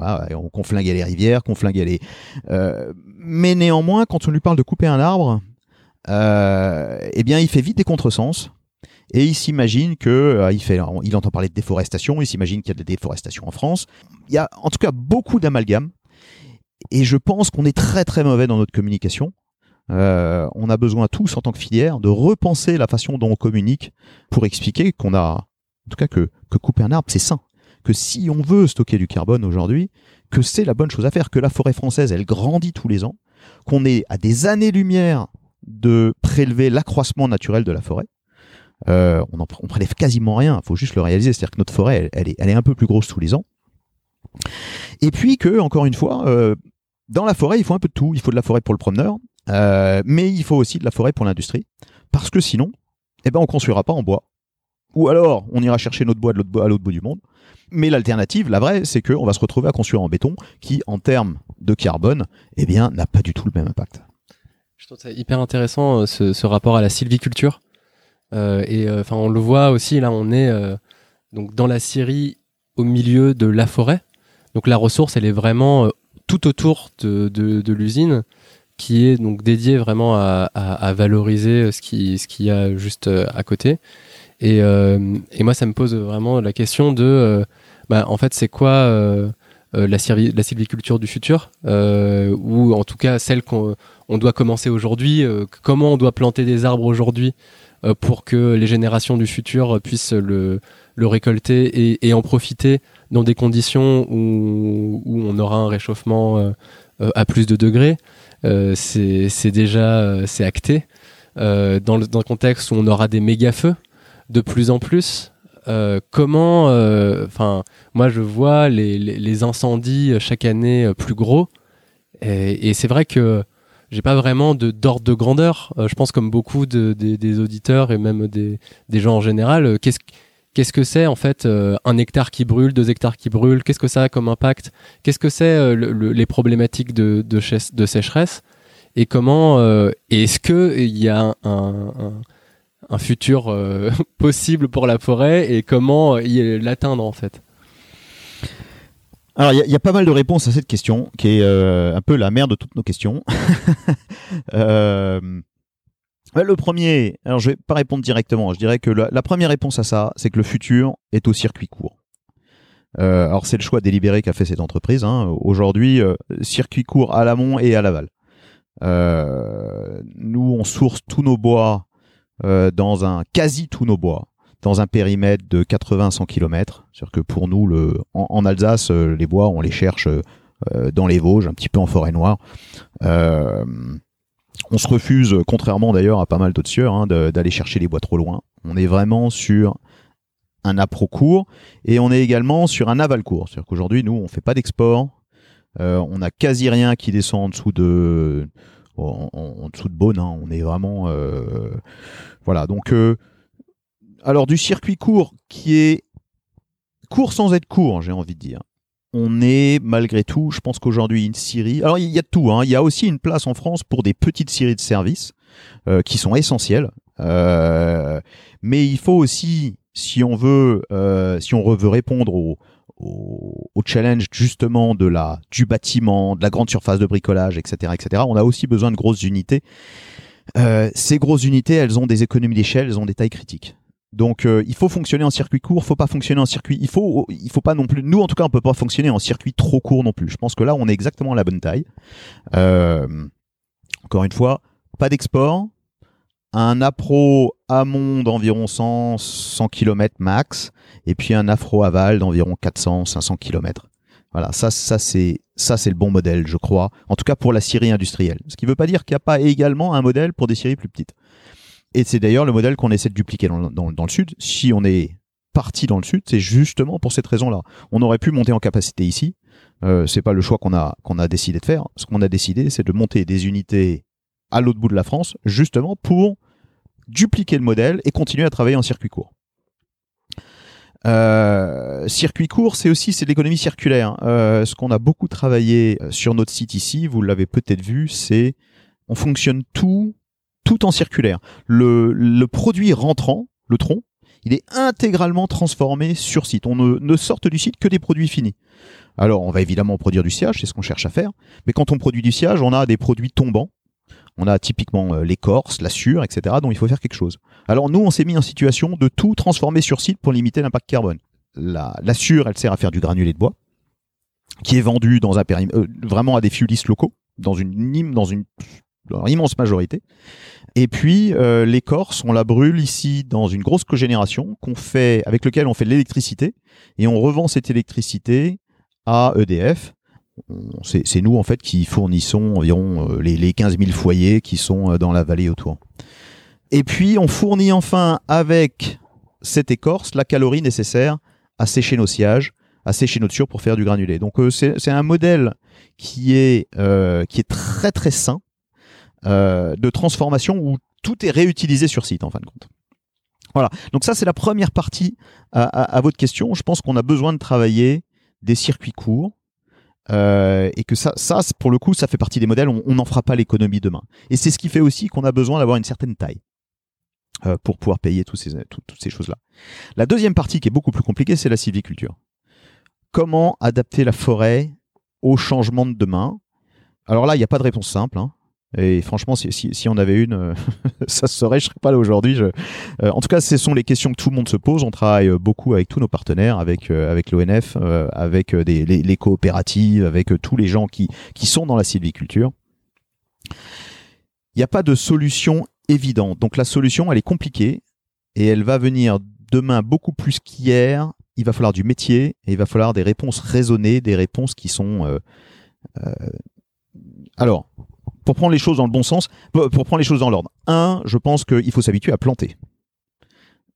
qu'on flinguait les rivières, qu'on flinguait les. Mais néanmoins, quand on lui parle de couper un arbre, eh bien, il fait vite des contresens. Et il s'imagine que il entend parler de déforestation. Il s'imagine qu'il y a de la déforestation en France. Il y a en tout cas beaucoup d'amalgames. Et je pense qu'on est très très mauvais dans notre communication. On a besoin tous en tant que filière de repenser la façon dont on communique pour expliquer qu'on a, en tout cas que couper un arbre c'est sain, que si on veut stocker du carbone aujourd'hui, que c'est la bonne chose à faire, que la forêt française elle grandit tous les ans, qu'on est à des années-lumière de prélever l'accroissement naturel de la forêt. On prélève quasiment rien, faut juste le réaliser, c'est-à-dire que notre forêt elle est un peu plus grosse tous les ans. Et puis que, encore une fois, dans la forêt, il faut un peu de tout. Il faut de la forêt pour le promeneur, mais il faut aussi de la forêt pour l'industrie. Parce que sinon, on ne construira pas en bois. Ou alors, on ira chercher notre bois à l'autre bout du monde. Mais l'alternative, la vraie, c'est qu'on va se retrouver à construire en béton qui, en termes de carbone, n'a pas du tout le même impact. Je trouve ça hyper intéressant, ce rapport à la sylviculture. On le voit aussi, là, on est donc dans la Syrie, au milieu de la forêt. Donc la ressource, elle est vraiment tout autour de l'usine, qui est donc dédiée vraiment à valoriser ce qu'il y a juste à côté. Et moi, ça me pose vraiment la question de, en fait, c'est quoi la sylviculture du futur, ou en tout cas celle qu'on doit commencer aujourd'hui. Comment on doit planter des arbres aujourd'hui pour que les générations du futur puissent le récolter et en profiter dans des conditions où on aura un réchauffement à plus de degrés. C'est déjà acté. Dans le contexte où on aura des méga-feux de plus en plus, moi je vois les incendies chaque année plus gros, et c'est vrai que j'ai pas vraiment d'ordre de grandeur. Je pense comme beaucoup des auditeurs et même des gens en général, qu'est-ce que c'est en fait un hectare qui brûle, 2 hectares qui brûlent, qu'est-ce que ça a comme impact, qu'est-ce que c'est les problématiques de sécheresse, et comment est-ce que il y a un futur possible pour la forêt et comment l'atteindre en fait. Alors, il y a pas mal de réponses à cette question, qui est un peu la mère de toutes nos questions. Le premier, alors je vais pas répondre directement, je dirais que la première réponse à ça, c'est que le futur est au circuit court. Alors, c'est le choix délibéré qu'a fait cette entreprise. Aujourd'hui, circuit court à l'amont et à l'aval. Nous, on source tous nos bois, quasi tous nos bois, dans un périmètre de 80-100 km. C'est-à-dire que pour nous, en Alsace, les bois, on les cherche dans les Vosges, un petit peu en Forêt Noire. On se refuse, contrairement d'ailleurs à pas mal d'autres sieurs, d'aller chercher les bois trop loin. On est vraiment sur un appro court et on est également sur un aval court. C'est-à-dire qu'aujourd'hui, nous, on ne fait pas d'export. On n'a quasi rien qui descend en dessous de... En dessous de Beaune, on est vraiment... Donc... Alors, du circuit court qui est court sans être court, j'ai envie de dire. On est, malgré tout, je pense qu'aujourd'hui, une scierie... Alors, il y a de tout. Il y a aussi une place en France pour des petites scieries de services qui sont essentielles. Mais il faut aussi, si on veut répondre au challenge, justement, du bâtiment, de la grande surface de bricolage, etc., etc., on a aussi besoin de grosses unités. Ces grosses unités, elles ont des économies d'échelle, elles ont des tailles critiques. Donc il faut fonctionner en circuit court, faut pas fonctionner en circuit. Il faut pas non plus. Nous en tout cas, on peut pas fonctionner en circuit trop court non plus. Je pense que là, on est exactement à la bonne taille. Encore une fois, pas d'export, un appro amont d'environ 100 km max, et puis un afro aval d'environ 400-500 km. Voilà, ça c'est le bon modèle, je crois. En tout cas pour la scierie industrielle. Ce qui veut pas dire qu'il n'y a pas également un modèle pour des scieries plus petites. Et c'est d'ailleurs le modèle qu'on essaie de dupliquer dans le Sud. Si on est parti dans le Sud, c'est justement pour cette raison-là. On aurait pu monter en capacité ici. C'est pas le choix qu'on a décidé de faire. Ce qu'on a décidé, c'est de monter des unités à l'autre bout de la France, justement pour dupliquer le modèle et continuer à travailler en circuit court. Circuit court, c'est de l'économie circulaire. Ce qu'on a beaucoup travaillé sur notre site ici, vous l'avez peut-être vu, c'est on fonctionne tout en circulaire. Le produit rentrant, le tronc, il est intégralement transformé sur site. On ne sorte du site que des produits finis. Alors, on va évidemment produire du sciage, c'est ce qu'on cherche à faire. Mais quand on produit du sciage, on a des produits tombants. On a typiquement l'écorce, la sure, etc. dont il faut faire quelque chose. Alors, nous, on s'est mis en situation de tout transformer sur site pour limiter l'impact carbone. La sure, elle sert à faire du granulé de bois, qui est vendu dans un vraiment à des fuelistes locaux, dans une immense majorité. Et puis, l'écorce, on la brûle ici dans une grosse cogénération avec laquelle on fait de l'électricité et on revend cette électricité à EDF. C'est nous, en fait, qui fournissons environ les 15 000 foyers qui sont dans la vallée autour. Et puis, on fournit enfin avec cette écorce la calorie nécessaire à sécher nos sciages, à sécher notre sure pour faire du granulé. Donc, c'est un modèle qui est très, très sain. De transformation où tout est réutilisé sur site en fin de compte. Voilà, donc ça c'est la première partie à votre question. Je pense qu'on a besoin de travailler des circuits courts et que ça pour le coup ça fait partie des modèles, on n'en fera pas l'économie demain. Et c'est ce qui fait aussi qu'on a besoin d'avoir une certaine taille pour pouvoir payer toutes ces choses-là. La deuxième partie qui est beaucoup plus compliquée, c'est la sylviculture. Comment adapter la forêt aux changements de demain? Alors là, il n'y a pas de réponse simple, hein. Et franchement, si on avait une, ça se saurait, je ne serais pas là aujourd'hui. En tout cas, ce sont les questions que tout le monde se pose. On travaille beaucoup avec tous nos partenaires, avec l'ONF, avec les coopératives, avec tous les gens qui sont dans la sylviculture. Il n'y a pas de solution évidente. Donc la solution, elle est compliquée et elle va venir demain beaucoup plus qu'hier. Il va falloir du métier et il va falloir des réponses raisonnées, des réponses qui sont... Alors... Pour prendre les choses dans le bon sens, pour prendre les choses dans l'ordre. Un, je pense qu'il faut s'habituer à planter.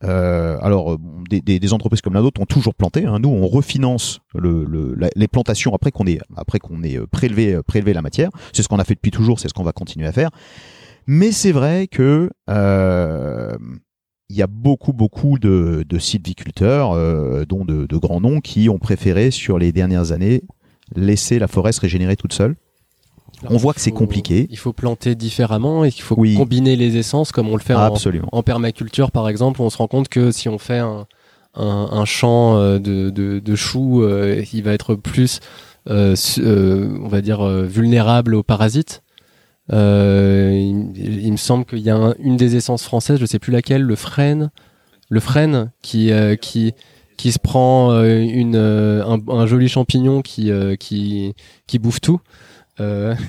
Alors, des entreprises comme la nôtre ont toujours planté. Hein. Nous, on refinance les plantations après qu'on ait prélevé la matière. C'est ce qu'on a fait depuis toujours, c'est ce qu'on va continuer à faire. Mais c'est vrai que il y a beaucoup de sylviculteurs, dont de grands noms, qui ont préféré sur les dernières années laisser la forêt se régénérer toute seule. Alors, on voit que c'est compliqué. Il faut planter différemment et qu'il faut combiner les essences comme on le fait en permaculture par exemple. On se rend compte que si on fait un champ de choux, il va être plus, on va dire, vulnérable aux parasites. Il me semble qu'il y a une des essences françaises, je ne sais plus laquelle, le frêne qui se prend un joli champignon qui bouffe tout.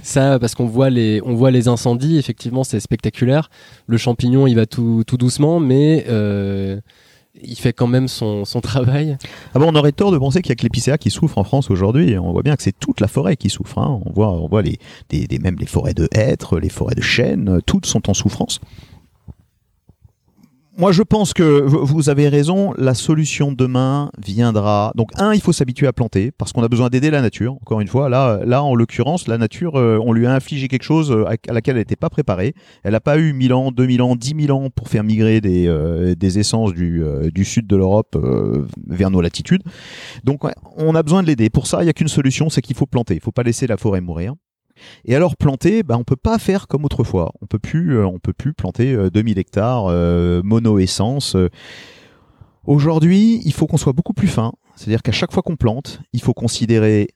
Ça, parce qu'on voit les incendies, effectivement, c'est spectaculaire. Le champignon, il va tout doucement, mais il fait quand même son travail. Ah bon, on aurait tort de penser qu'il y a que l'épicéa qui souffre en France aujourd'hui. On voit bien que c'est toute la forêt qui souffre. Hein. On voit même les forêts de hêtres, les forêts de chênes, toutes sont en souffrance. Moi, je pense que vous avez raison, la solution demain viendra. Donc, il faut s'habituer à planter parce qu'on a besoin d'aider la nature. Encore une fois, là, en l'occurrence, la nature, on lui a infligé quelque chose à laquelle elle n'était pas préparée. Elle n'a pas eu 1000 ans, 2000 ans, 10 000 ans pour faire migrer des essences du sud de l'Europe vers nos latitudes. Donc, ouais, on a besoin de l'aider. Pour ça, il n'y a qu'une solution, c'est qu'il faut planter. Il ne faut pas laisser la forêt mourir. Et alors planter, on ne peut pas faire comme autrefois. On peut plus planter 2000 hectares mono-essence. Aujourd'hui, il faut qu'on soit beaucoup plus fin. C'est-à-dire qu'à chaque fois qu'on plante, il faut considérer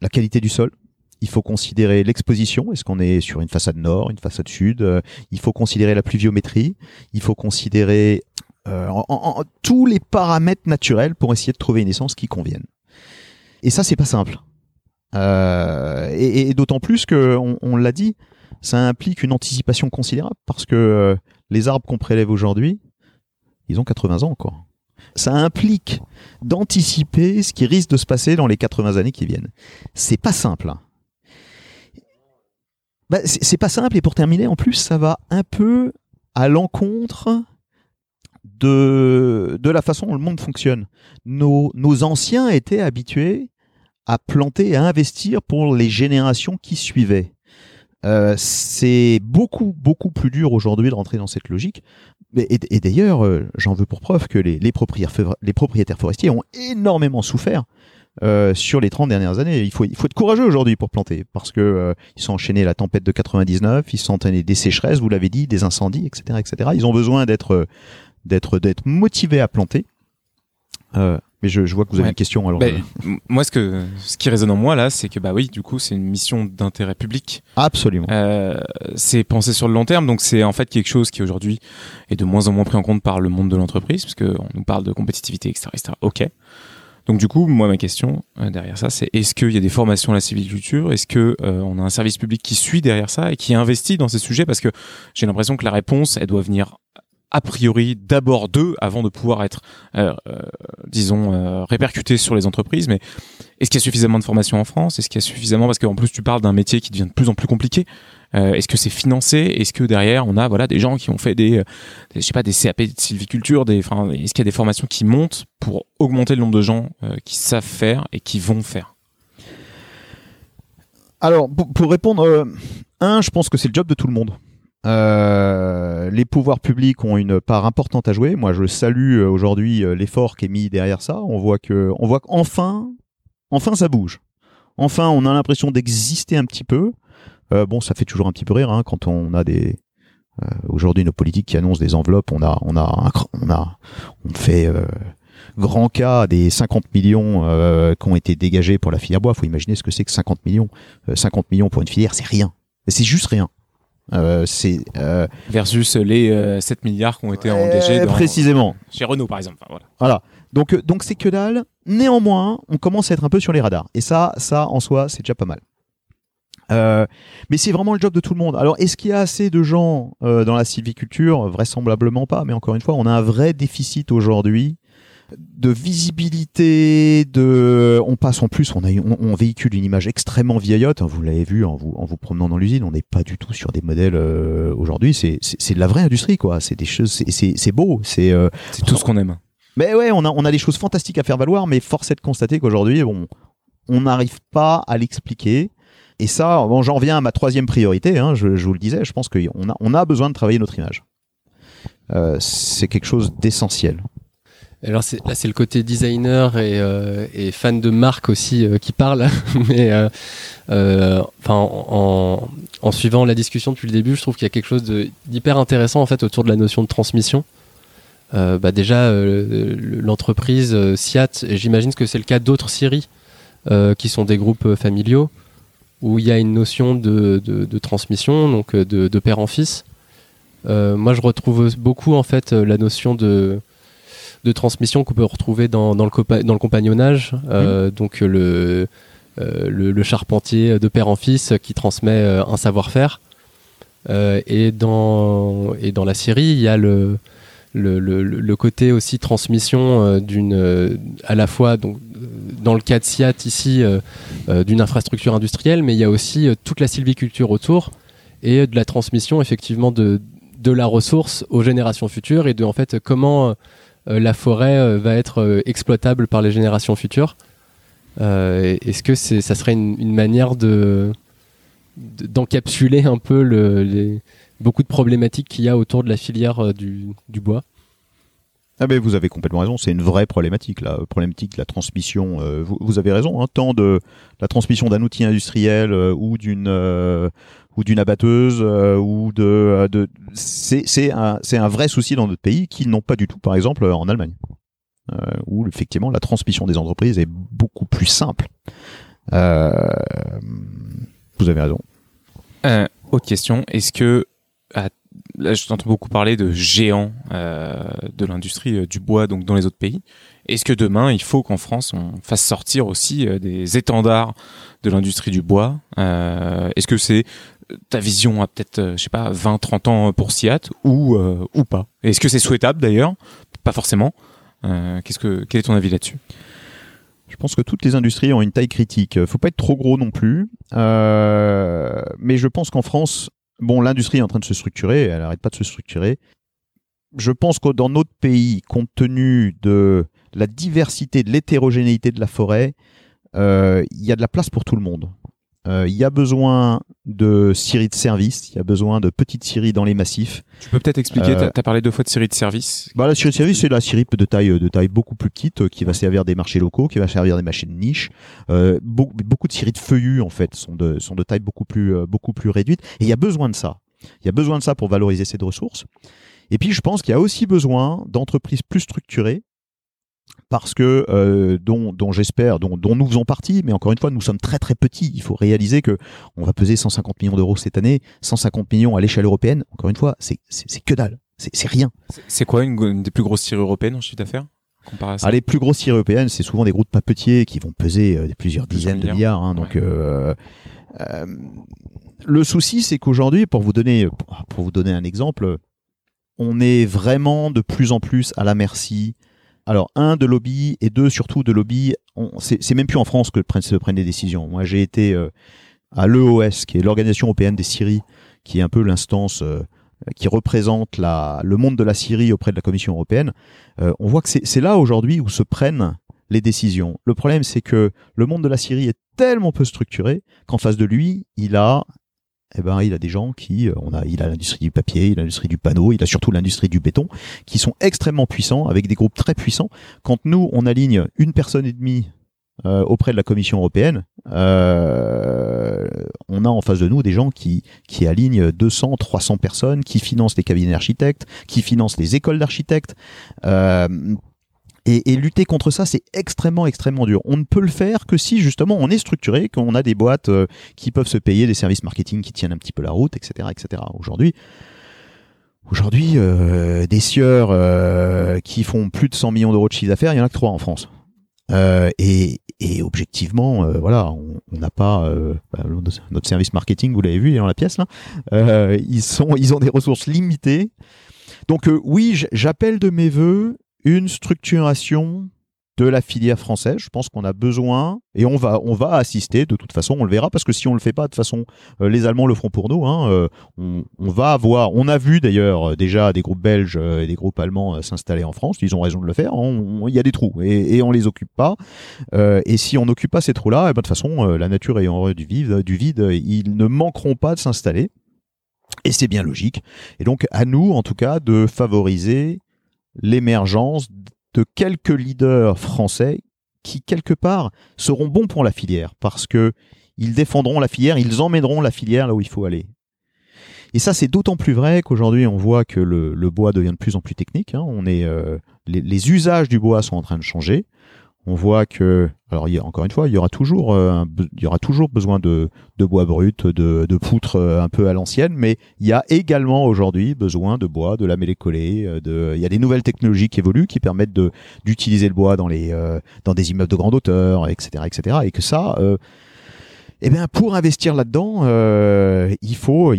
la qualité du sol. Il faut considérer l'exposition. Est-ce qu'on est sur une façade nord, une façade sud? Il faut considérer la pluviométrie. Il faut considérer tous les paramètres naturels pour essayer de trouver une essence qui convienne. Et ça, c'est pas simple. Et d'autant plus que, on l'a dit, ça implique une anticipation considérable parce que les arbres qu'on prélève aujourd'hui, ils ont 80 ans encore. Ça implique d'anticiper ce qui risque de se passer dans les 80 années qui viennent. C'est pas simple. C'est pas simple, et pour terminer, en plus, ça va un peu à l'encontre de la façon dont le monde fonctionne. Nos anciens étaient habitués à planter et à investir pour les générations qui suivaient. C'est beaucoup plus dur aujourd'hui de rentrer dans cette logique. Et d'ailleurs, j'en veux pour preuve que les propriétaires forestiers ont énormément souffert sur les 30 dernières années. Il faut être courageux aujourd'hui pour planter, parce que ils sont enchaînés la tempête de 99, ils sont enchaînés des sécheresses, vous l'avez dit, des incendies, etc. Ils ont besoin d'être d'être motivé à planter. Mais je vois que vous avez une question. Alors, moi, ce qui résonne en moi là, c'est que du coup, c'est une mission d'intérêt public. Absolument. C'est pensé sur le long terme, donc c'est en fait quelque chose qui aujourd'hui est de moins en moins pris en compte par le monde de l'entreprise, parce qu'on nous parle de compétitivité, etc., etc. Ok. Donc du coup, moi, ma question derrière ça, c'est est-ce qu'il y a des formations à la civiculture ? Est-ce que on a un service public qui suit derrière ça et qui investit dans ces sujets ? Parce que j'ai l'impression que la réponse, elle doit venir a priori d'abord d'eux avant de pouvoir être, répercutée sur les entreprises. Mais est-ce qu'il y a suffisamment de formations en France ? Est-ce qu'il y a suffisamment ? Parce qu'en plus, tu parles d'un métier qui devient de plus en plus compliqué. Est-ce que c'est financé ? Est-ce que derrière, on a des gens qui ont fait des CAP de sylviculture, est-ce qu'il y a des formations qui montent pour augmenter le nombre de gens qui savent faire et qui vont faire ? Alors, pour répondre, je pense que c'est le job de tout le monde. Les pouvoirs publics ont une part importante à jouer. Moi, je salue aujourd'hui l'effort qui est mis derrière ça. On voit qu'enfin ça bouge. Enfin, on a l'impression d'exister un petit peu. Ça fait toujours un petit peu rire quand on a des aujourd'hui nos politiques qui annoncent des enveloppes. On fait grand cas des 50 millions qui ont été dégagés pour la filière bois. Faut imaginer ce que c'est que 50 millions. 50 millions pour une filière, c'est rien. C'est juste rien. Versus les 7 milliards qui ont été engagés précisément chez Renault par exemple. Voilà. Donc c'est que dalle. Néanmoins, on commence à être un peu sur les radars. Et ça en soi, c'est déjà pas mal. Mais c'est vraiment le job de tout le monde. Alors, est-ce qu'il y a assez de gens dans la sylviculture ? Vraisemblablement pas. Mais encore une fois, on a un vrai déficit aujourd'hui de visibilité. On passe en plus, on véhicule une image extrêmement vieillotte. Vous l'avez vu en vous promenant dans l'usine. On n'est pas du tout sur des modèles aujourd'hui. C'est de la vraie industrie, quoi. C'est des choses. C'est beau. C'est tout ce qu'on aime. Mais ouais, on a des choses fantastiques à faire valoir. Mais force est de constater qu'aujourd'hui, on n'arrive pas à l'expliquer. Et ça, j'en reviens à ma troisième priorité. Je vous le disais, je pense qu'on a besoin de travailler notre image. C'est quelque chose d'essentiel. Alors c'est le côté designer et fan de marque aussi qui parle. Mais en suivant la discussion depuis le début, je trouve qu'il y a quelque chose d'hyper intéressant en fait autour de la notion de transmission. L'entreprise SIAT, et j'imagine que c'est le cas d'autres scieries qui sont des groupes familiaux, où il y a une notion de transmission, donc de père en fils. Moi, je retrouve beaucoup en fait la notion de transmission qu'on peut retrouver dans le compagnonnage. Donc le charpentier de père en fils qui transmet un savoir-faire. Et dans la scierie, il y a le côté aussi transmission à la fois donc dans le cas de SIAT ici d'une infrastructure industrielle, mais il y a aussi toute la sylviculture autour et de la transmission effectivement de la ressource aux générations futures et de en fait comment la forêt va être exploitable par les générations futures. Est-ce que ça serait une manière d'encapsuler un peu beaucoup de problématiques qu'il y a autour de la filière du bois? Ah ben vous avez complètement raison, c'est une vraie problématique, la problématique de la transmission. Vous avez raison, tant de la transmission d'un outil industriel ou d'une abatteuse ou de c'est un vrai souci dans notre pays qu'ils n'ont pas du tout, par exemple en Allemagne, où effectivement la transmission des entreprises est beaucoup plus simple. Vous avez raison. Autre question, est-ce que là, je t'entends beaucoup parler de géants de l'industrie du bois, donc dans les autres pays. Est-ce que demain, il faut qu'en France, on fasse sortir aussi des étendards de l'industrie du bois ? Est-ce que c'est ta vision à peut-être, 20-30 ans pour SIAT ou pas ? Est-ce que c'est souhaitable d'ailleurs ? Pas forcément. Quel est ton avis là-dessus ? Je pense que toutes les industries ont une taille critique. Faut pas être trop gros non plus. Mais je pense qu'en France, l'industrie est en train de se structurer, elle n'arrête pas de se structurer. Je pense que dans notre pays, compte tenu de la diversité, de l'hétérogénéité de la forêt, il y a de la place pour tout le monde. Il y a besoin de scieries de service, il y a besoin de petites scieries dans les massifs. Tu peux peut-être expliquer, tu as parlé deux fois de scieries de service. La scierie de service, c'est la scierie de taille beaucoup plus petite qui va servir des marchés locaux, qui va servir des marchés de niche. Beaucoup de scieries de feuillus en fait sont de taille beaucoup plus réduite. Et il y a besoin de ça. Il y a besoin de ça pour valoriser cette ressource. Et puis, je pense qu'il y a aussi besoin d'entreprises plus structurées, parce que, dont j'espère, dont nous faisons partie, mais encore une fois, nous sommes très très petits. Il faut réaliser que on va peser 150 millions d'euros cette année, 150 millions à l'échelle européenne. Encore une fois, c'est que dalle, c'est rien. C'est quoi une des plus grosses scieries européennes en chiffre d'affaires? Ah, les plus grosses scieries européennes, c'est souvent des groupes papetiers qui vont peser plusieurs dizaines de milliards. Hein, donc, ouais. Le souci, c'est qu'aujourd'hui, pour vous donner un exemple, on est vraiment de plus en plus à la merci. Alors, un, de lobby, et deux, surtout de lobby. C'est même plus en France que se prennent les décisions. Moi, j'ai été à l'EOS, qui est l'Organisation européenne des scieries, qui est un peu l'instance qui représente le monde de la scierie auprès de la Commission européenne. On voit que c'est là aujourd'hui où se prennent les décisions. Le problème, c'est que le monde de la scierie est tellement peu structuré qu'en face de lui, il a des gens il a l'industrie du papier, il a l'industrie du panneau, il a surtout l'industrie du béton, qui sont extrêmement puissants, avec des groupes très puissants. Quand nous, on aligne 1,5 personne auprès de la Commission européenne, on a en face de nous des gens qui alignent 200, 300 personnes, qui financent les cabinets d'architectes, qui financent les écoles d'architectes. Et lutter contre ça, c'est extrêmement, extrêmement dur. On ne peut le faire que si, justement, on est structuré, qu'on a des boîtes qui peuvent se payer des services marketing qui tiennent un petit peu la route, etc., etc. Aujourd'hui, des sieurs qui font plus de 100 millions d'euros de chiffre d'affaires, il y en a que 3 en France. Et objectivement, on n'a pas notre service marketing, vous l'avez vu, il est dans la pièce là. Ils ont des ressources limitées. Donc oui, j'appelle de mes vœux une structuration de la filière française. Je pense qu'on a besoin, et on va assister, de toute façon, on le verra, parce que si on le fait pas, de toute façon, les Allemands le feront pour nous. Hein, on a vu d'ailleurs déjà des groupes belges et des groupes allemands s'installer en France. Ils ont raison de le faire. Il y a des trous et on les occupe pas. Et si on n'occupe pas ces trous-là, de toute façon, la nature ayant horreur du vide, ils ne manqueront pas de s'installer. Et c'est bien logique. Et donc, à nous, en tout cas, de favoriser l'émergence de quelques leaders français qui, quelque part, seront bons pour la filière, parce que ils défendront la filière, ils emmèneront la filière là où il faut aller. Et ça, c'est d'autant plus vrai qu'aujourd'hui, on voit que le bois devient de plus en plus technique. Hein. Les usages du bois sont en train de changer. On voit que, encore une fois, il y aura toujours besoin de bois brut, de poutres un peu à l'ancienne, mais il y a également aujourd'hui besoin de bois, de lamellé collé, il y a des nouvelles technologies qui évoluent, qui permettent d'utiliser le bois dans des immeubles de grande hauteur, etc., etc. Et que ça, pour investir là-dedans, il faut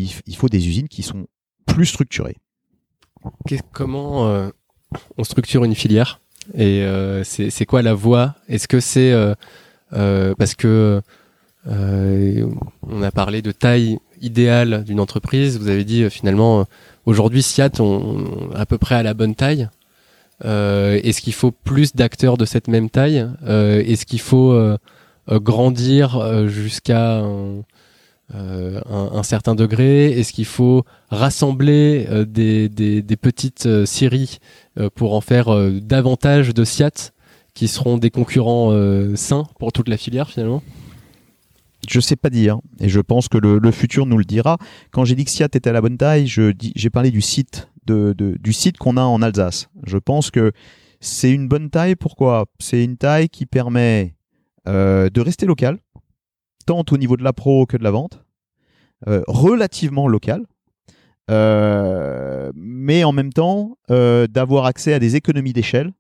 des usines qui sont plus structurées. Comment on structure une filière ? Et c'est quoi la voie ? Est-ce que c'est parce que on a parlé de taille idéale d'une entreprise. Vous avez dit finalement aujourd'hui SIAT on à peu près à la bonne taille. Est-ce qu'il faut plus d'acteurs de cette même taille ? Est-ce qu'il faut grandir jusqu'à un certain degré ? Est-ce qu'il faut rassembler des petites scieries pour en faire davantage de SIAT qui seront des concurrents sains pour toute la filière finalement ? Je ne sais pas dire, et je pense que le futur nous le dira. Quand j'ai dit que SIAT était à la bonne taille, j'ai parlé du site, du site qu'on a en Alsace. Je pense que c'est une bonne taille. Pourquoi ? C'est une taille qui permet de rester local, tant au niveau de la pro que de la vente, relativement local, mais en même temps d'avoir accès à des économies d'échelle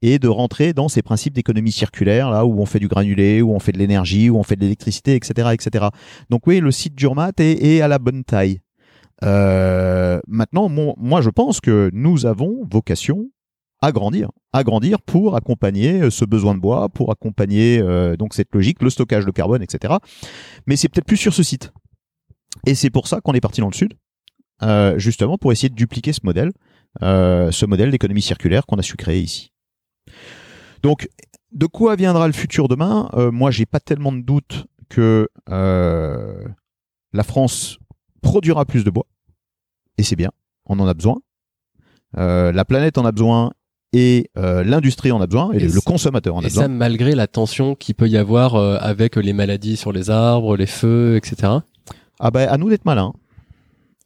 et de rentrer dans ces principes d'économie circulaire, là où on fait du granulé, où on fait de l'énergie, où on fait de l'électricité, etc., etc. Donc oui, le site Durmat est à la bonne taille. Maintenant, moi je pense que nous avons vocation à grandir pour accompagner ce besoin de bois, pour accompagner donc cette logique, le stockage de carbone, etc. Mais c'est peut-être plus sur ce site. Et c'est pour ça qu'on est parti dans le sud, justement pour essayer de dupliquer ce modèle d'économie circulaire qu'on a su créer ici. Donc, de quoi viendra le futur demain ? Moi, j'ai pas tellement de doute que la France produira plus de bois, et c'est bien, on en a besoin. La planète en a besoin et l'industrie en a besoin et le consommateur en a besoin. Et ça, malgré la tension qu'il peut y avoir avec les maladies sur les arbres, les feux, etc. Ah ben, à nous d'être malins.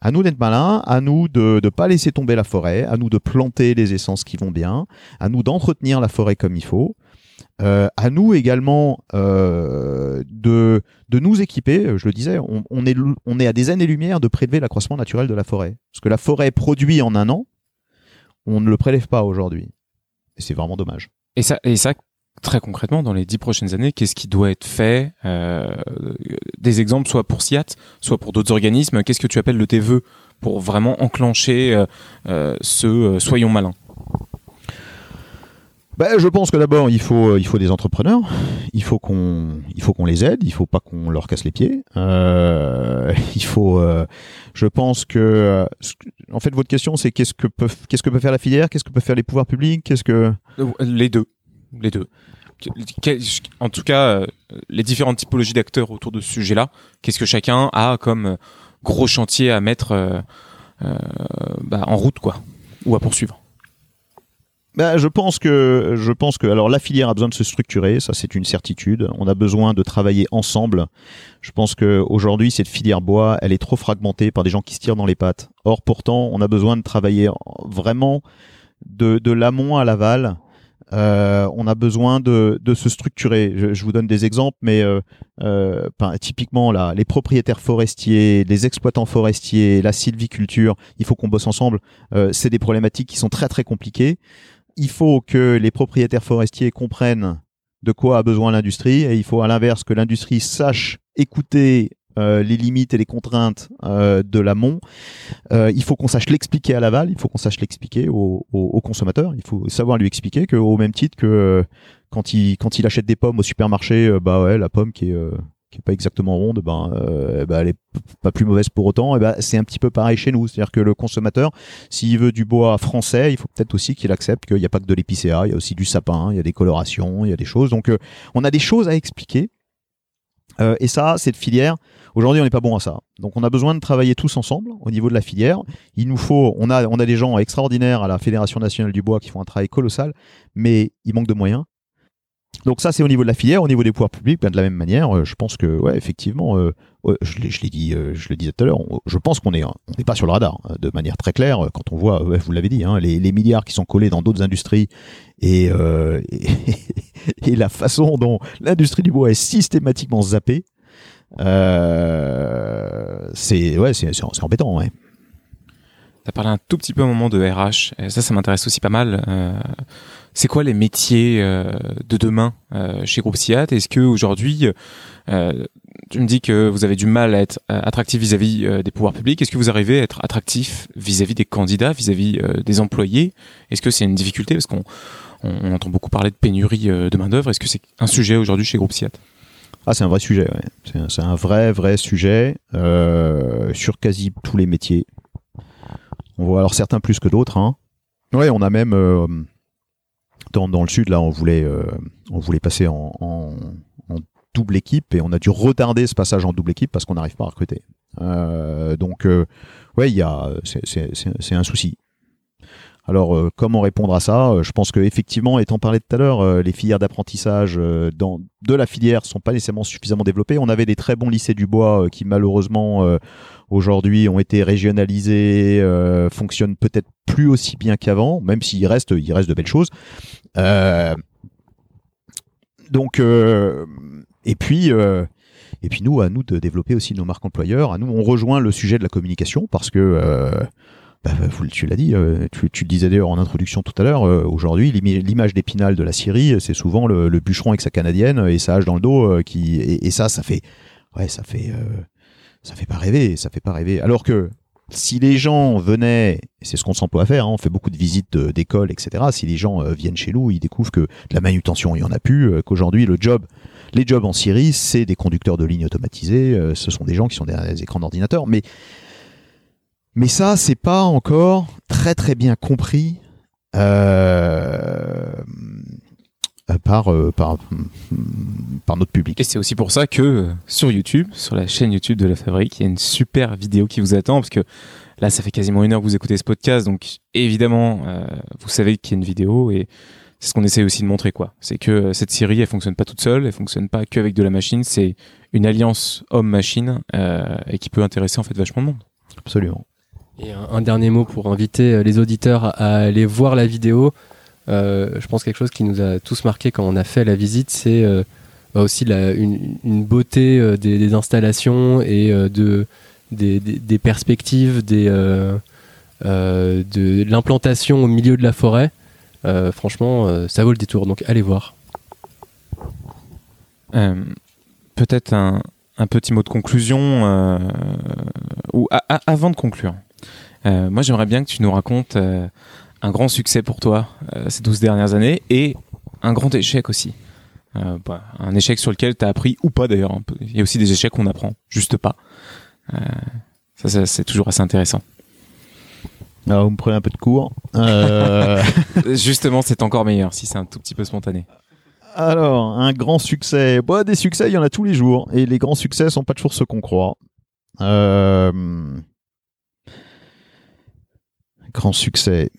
À nous d'être malins, à nous de ne pas laisser tomber la forêt, à nous de planter les essences qui vont bien, à nous d'entretenir la forêt comme il faut, à nous également de nous équiper. Je le disais, on est à des années-lumière de prélever l'accroissement naturel de la forêt. Parce que la forêt produit en un an, on ne le prélève pas aujourd'hui. Et c'est vraiment dommage. Et ça, très concrètement, dans les 10 prochaines années, qu'est-ce qui doit être fait? Des exemples, soit pour SIAT, soit pour d'autres organismes. Qu'est-ce que tu appelles de tes vœux pour vraiment enclencher ce soyons malins? Ben, je pense que d'abord, il faut des entrepreneurs. Il faut qu'on les aide. Il faut pas qu'on leur casse les pieds. Je pense que, en fait, votre question, c'est qu'est-ce que peut faire la filière? Qu'est-ce que peuvent faire les pouvoirs publics? Les deux. En tout cas, les différentes typologies d'acteurs autour de ce sujet-là, qu'est-ce que chacun a comme gros chantier à mettre en route, quoi, ou à poursuivre? Je pense que alors la filière a besoin de se structurer, ça c'est une certitude. On a besoin de travailler ensemble. Je pense que aujourd'hui cette filière bois, elle est trop fragmentée par des gens qui se tirent dans les pattes. Or pourtant, on a besoin de travailler vraiment de l'amont à l'aval. On a besoin de se structurer. Je vous donne des exemples, mais typiquement là, les propriétaires forestiers, les exploitants forestiers, la sylviculture, il faut qu'on bosse ensemble. C'est des problématiques qui sont très très compliquées. Il faut que les propriétaires forestiers comprennent de quoi a besoin l'industrie, et il faut à l'inverse que l'industrie sache écouter les limites et les contraintes de l'amont. Il faut qu'on sache l'expliquer à l'aval, il faut qu'on sache l'expliquer au consommateur, il faut savoir lui expliquer qu'au même titre que quand il achète des pommes au supermarché, la pomme qui est pas exactement ronde, elle est pas plus mauvaise pour autant, c'est un petit peu pareil chez nous. C'est-à-dire que le consommateur, s'il veut du bois français, il faut peut-être aussi qu'il accepte qu'il n'y a pas que de l'épicéa, il y a aussi du sapin, il y a des colorations, il y a des choses. Donc on a des choses à expliquer. Et ça, cette filière, aujourd'hui, on n'est pas bon à ça. Donc, on a besoin de travailler tous ensemble au niveau de la filière. On a des gens extraordinaires à la Fédération nationale du bois qui font un travail colossal, mais il manque de moyens. Donc, ça, c'est au niveau de la filière. Au niveau des pouvoirs publics, de la même manière, je pense que, effectivement, je le disais tout à l'heure, je pense qu'on n'est pas sur le radar de manière très claire quand on voit, vous l'avez dit, les milliards qui sont collés dans d'autres industries et la façon dont l'industrie du bois est systématiquement zappée, c'est embêtant. Ouais. Tu as parlé un tout petit peu au moment de RH, et ça m'intéresse aussi pas mal. C'est quoi les métiers de demain chez Groupe SIAT? Est-ce qu'aujourd'hui, tu me dis que vous avez du mal à être attractif vis-à-vis des pouvoirs publics. Est-ce que vous arrivez à être attractif vis-à-vis des candidats, vis-à-vis des employés? Est-ce que c'est une difficulté? Parce qu'on entend beaucoup parler de pénurie de main-d'œuvre. Est-ce que c'est un sujet aujourd'hui chez Groupe SIAT? Ah, c'est un vrai sujet, ouais. C'est un vrai sujet sur quasi tous les métiers. On voit alors certains plus que d'autres. Hein. Ouais, on a même... Dans le sud, là, on voulait passer en double équipe, et on a dû retarder ce passage en double équipe parce qu'on n'arrive pas à recruter. C'est un souci. Alors, comment répondre à ça? Je pense qu'effectivement, étant parlé tout à l'heure, les filières d'apprentissage de la filière ne sont pas nécessairement suffisamment développées. On avait des très bons lycées du bois qui, malheureusement, aujourd'hui, ont été régionalisés, fonctionnent peut-être plus aussi bien qu'avant, même s'il reste de belles choses. Et puis nous, à nous de développer aussi nos marques employeurs. À nous, on rejoint le sujet de la communication parce que... tu l'as dit, tu le disais d'ailleurs en introduction tout à l'heure, aujourd'hui, l'image d'Épinal de la Syrie, c'est souvent le bûcheron avec sa canadienne et sa hache dans le dos, ça fait pas rêver. Alors que si les gens venaient, c'est ce qu'on s'emploie à faire, on fait beaucoup de visites d'écoles, etc. Si les gens viennent chez nous, ils découvrent que de la manutention, il y en a plus, qu'aujourd'hui, les jobs en Syrie, c'est des conducteurs de lignes automatisés, ce sont des gens qui sont derrière les écrans d'ordinateur, mais ça, c'est pas encore très très bien compris par notre public. Et c'est aussi pour ça que sur YouTube, sur la chaîne YouTube de La Fabrique, il y a une super vidéo qui vous attend, parce que là, ça fait quasiment 1 heure que vous écoutez ce podcast, donc évidemment, vous savez qu'il y a une vidéo, et c'est ce qu'on essaie aussi de montrer, quoi. C'est que cette série, elle fonctionne pas toute seule, elle fonctionne pas qu'avec de la machine, c'est une alliance homme-machine et qui peut intéresser en fait vachement de monde. Absolument. Et un dernier mot pour inviter les auditeurs à aller voir la vidéo. Je pense quelque chose qui nous a tous marqué quand on a fait la visite, c'est aussi une beauté des installations et des perspectives, de l'implantation au milieu de la forêt. Franchement, ça vaut le détour, donc allez voir. Peut-être un petit mot de conclusion, ou avant de conclure. Moi, j'aimerais bien que tu nous racontes un grand succès pour toi ces 12 dernières années et un grand échec aussi. Un échec sur lequel tu as appris ou pas d'ailleurs. Il y a aussi des échecs qu'on apprend, juste pas. Ça, c'est toujours assez intéressant. Alors, vous me prenez un peu de cours. Justement, c'est encore meilleur si c'est un tout petit peu spontané. Alors, un grand succès. Bah, des succès, il y en a tous les jours. Et les grands succès ne sont pas toujours ceux qu'on croit. Grand succès.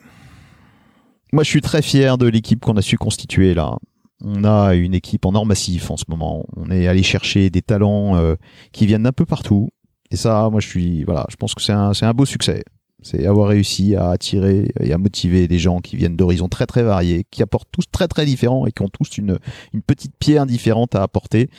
Moi, je suis très fier de l'équipe qu'on a su constituer là. On a une équipe en or massif en ce moment. On est allé chercher des talents qui viennent d'un peu partout. Et ça, moi, je pense que c'est un beau succès. C'est avoir réussi à attirer et à motiver des gens qui viennent d'horizons très très variés, qui apportent tous très très différents et qui ont tous une petite pierre différente à apporter.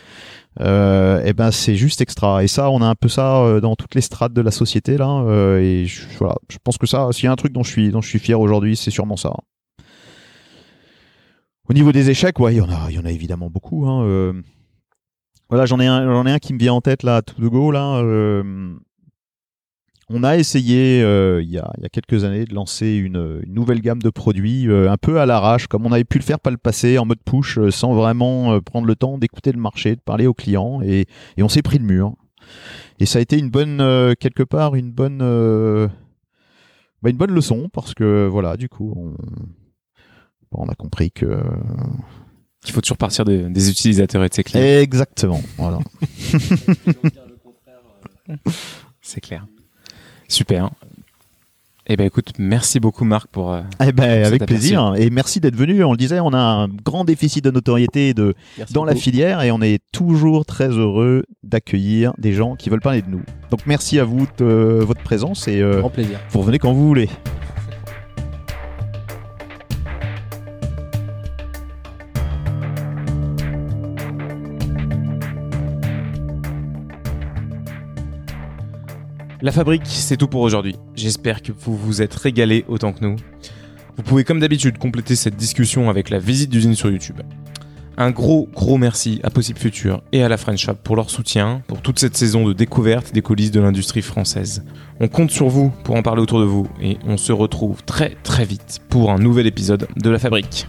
C'est juste extra. Et ça, on a un peu ça dans toutes les strates de la société là. Je pense que ça, s'il y a un truc dont je suis fier aujourd'hui, c'est sûrement ça. Au niveau des échecs, ouais, il y en a évidemment beaucoup. Hein. J'en ai un qui me vient en tête là, tout de go là. On a essayé il y a quelques années de lancer une nouvelle gamme de produits un peu à l'arrache, comme on avait pu le faire par le passé, en mode push, sans vraiment prendre le temps d'écouter le marché, de parler aux clients, et on s'est pris le mur. Et ça a été une bonne leçon, parce que voilà, du coup, on a compris que il faut toujours partir des utilisateurs et de ses clients. Exactement, voilà. C'est clair. Super. Écoute, merci beaucoup Marc pour avec plaisir et merci d'être venu. On le disait, on a un grand déficit de notoriété dans la filière et on est toujours très heureux d'accueillir des gens qui veulent parler de nous. Donc merci à vous de votre présence et grand plaisir. Vous revenez quand vous voulez. La Fabrique, c'est tout pour aujourd'hui. J'espère que vous vous êtes régalés autant que nous. Vous pouvez comme d'habitude compléter cette discussion avec la visite d'usine sur YouTube. Un gros merci à Possible Future et à la French Shop pour leur soutien, pour toute cette saison de découverte des coulisses de l'industrie française. On compte sur vous pour en parler autour de vous et on se retrouve très vite pour un nouvel épisode de La Fabrique.